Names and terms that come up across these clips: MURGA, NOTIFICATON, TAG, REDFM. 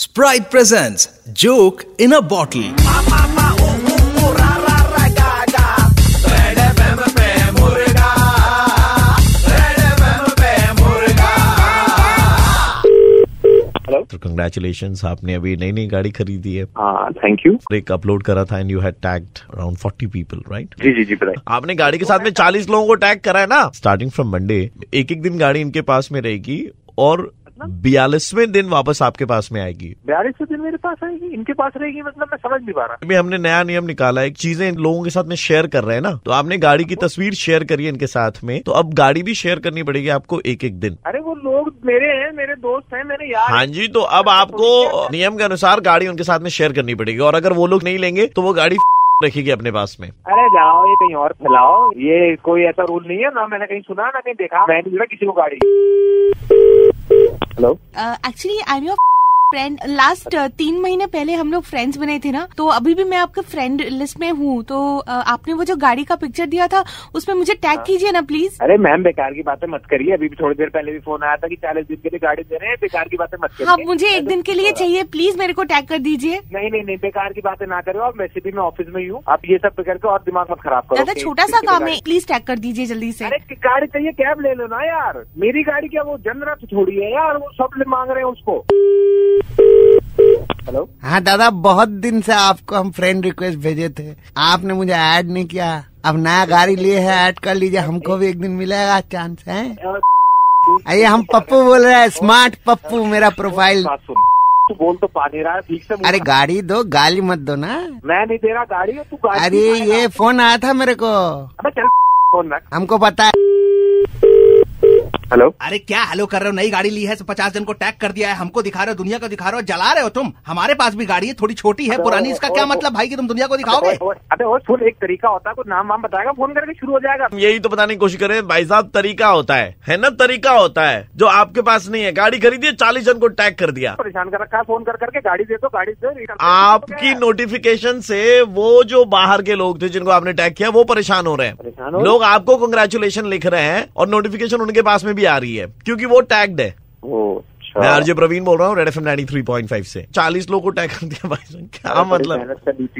Sprite presents Joke in a Bottle। REDFM पे मुर्गा, REDFM पे मुर्गा। हेलो, congratulations, आपने अभी नई नई गाड़ी खरीदी है। Thank you. एक अपलोड करा था and you had tagged around 40 people, right? जी, आपने गाड़ी के साथ में 40 लोगों को टैग करा है ना। स्टार्टिंग फ्रॉम मंडे एक दिन गाड़ी इनके पास में रहेगी और 42वें दिन वापस आपके पास में आएगी। 42वें दिन मेरे पास आएगी, इनके पास रहेगी, मतलब मैं समझ नहीं पा रहा। अभी हमने नया नियम निकाला है, चीजें लोगों के साथ में शेयर कर रहे हैं ना, तो आपने गाड़ी की तस्वीर शेयर करी है इनके साथ में, तो अब गाड़ी भी शेयर करनी पड़ेगी आपको एक दिन। अरे वो लोग मेरे हैं, मेरे दोस्त हैं, मेरे यार। हाँ जी, तो अब आपको नियम के अनुसार गाड़ी उनके साथ में शेयर करनी पड़ेगी, और अगर वो लोग नहीं लेंगे तो वो गाड़ी रखेगी अपने पास में। अरे जाओ, ये कहीं और फैलाओ, ये कोई ऐसा रूल नहीं है ना, मैंने कहीं सुना ना कहीं देखा, मैंने किसी को गाड़ी। Hello, actually I am your friend. Last 3 महीने पहले हम लोग फ्रेंड्स बने थे ना, तो अभी भी मैं आपके फ्रेंड लिस्ट में हूँ। तो आपने वो जो गाड़ी का पिक्चर दिया था उसमें मुझे टैग कीजिए ना प्लीज। अरे मैम, बेकार की बातें मत करिए। अभी भी थोड़ी देर पहले भी फोन आया था कि 40 दिन के लिए गाड़ी दे रहे हैं, बेकार की बातें मत करिए। हाँ, मुझे एक दिन के लिए चाहिए, प्लीज मेरे को टैग कर दीजिए। नहीं, बेकार की बातें ना करो आप। वैसे भी मैं ऑफिस में ही हूँ, आप ये सब करके और दिमाग मत खराब करो। दादा, छोटा सा काम है, प्लीज टैग कर दीजिए जल्दी से। अरे गाड़ी चाहिए, कैब ले लो ना यार। मेरी गाड़ी क्या वो जनरा छोड़ी है यार, वो सब मांग रहे हैं उसको। हेलो। हाँ दादा, बहुत दिन से आपको हम फ्रेंड रिक्वेस्ट भेजे थे, आपने मुझे ऐड नहीं किया। अब नया गाड़ी लिए है, ऐड कर लीजिए, हमको भी एक दिन मिलेगा चांस है। अरे हम पप्पू बोल रहे हैं, स्मार्ट पप्पू मेरा प्रोफाइल। तू बोल तो पा नहीं रहा है ठीक से। अरे गाड़ी दो, गाली मत दो ना। मैं नहीं दे रहा गाड़ी, तू गाली। अरे ये फोन आया था मेरे को, फोन हमको पता है। हेलो। अरे क्या हेलो कर रहे हो, नई गाड़ी ली है, 50 दिन को टैग कर दिया है, हमको दिखा रहे हो, दुनिया को दिखा रहे हो, जला रहे हो तुम। हमारे पास भी गाड़ी है, थोड़ी छोटी है, पुरानी, इसका क्या मतलब भाई कि तुम दुनिया को दिखाओगे। अबे वो फोन एक तरीका होता है, कोई नाम वाम बताएगा, फोन करके शुरू हो जाएगा। यही तो बताने की कोशिश कर रहे हैं भाई साहब, तरीका होता है ना, तरीका होता है जो आपके पास नहीं है। गाड़ी खरीदी, 40 जन को टैग कर दिया, परेशान कर रखा है, फोन कर करके गाड़ी दे दो, गाड़ी दे। आपकी नोटिफिकेशन से वो जो बाहर के लोग थे जिनको आपने टैग किया वो परेशान हो रहे हैं। लोग आपको कांग्रेचुलेशन लिख रहे हैं और नोटिफिकेशन उनके पास में आ रही है क्योंकि वो टैग्ड है। मैं आरजे प्रवीण बोल रहा हूँ, रेड एफएम 93.5 से। 40 लोगों को टैग कर दिया भाई, क्या मतलब।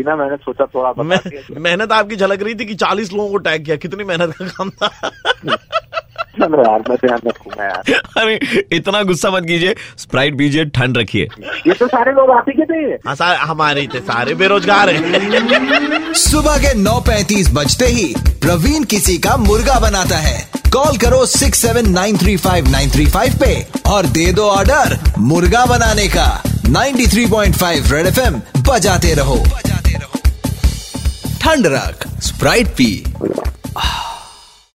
मैंने सोचा थोड़ा मेहनत आपकी झलक रही थी कि 40 लोगों को टैग किया, कितनी मेहनत का काम था। यार मैं ध्यान रखूंगा यार। अरे इतना गुस्सा मत कीजिए, स्प्राइट पीजिए, ठंड रखिए। ये तो सारे लोग आप ही के थे। हाँ, हमारे ही थे, सारे बेरोजगार हैं। सुबह के 9:35 बजते ही प्रवीण किसी का मुर्गा बनाता है। कॉल करो 67935935 पे और दे दो ऑर्डर मुर्गा बनाने का। 93.5 रेड एफएम बजाते रहो, ठंड रख, स्प्राइट पी।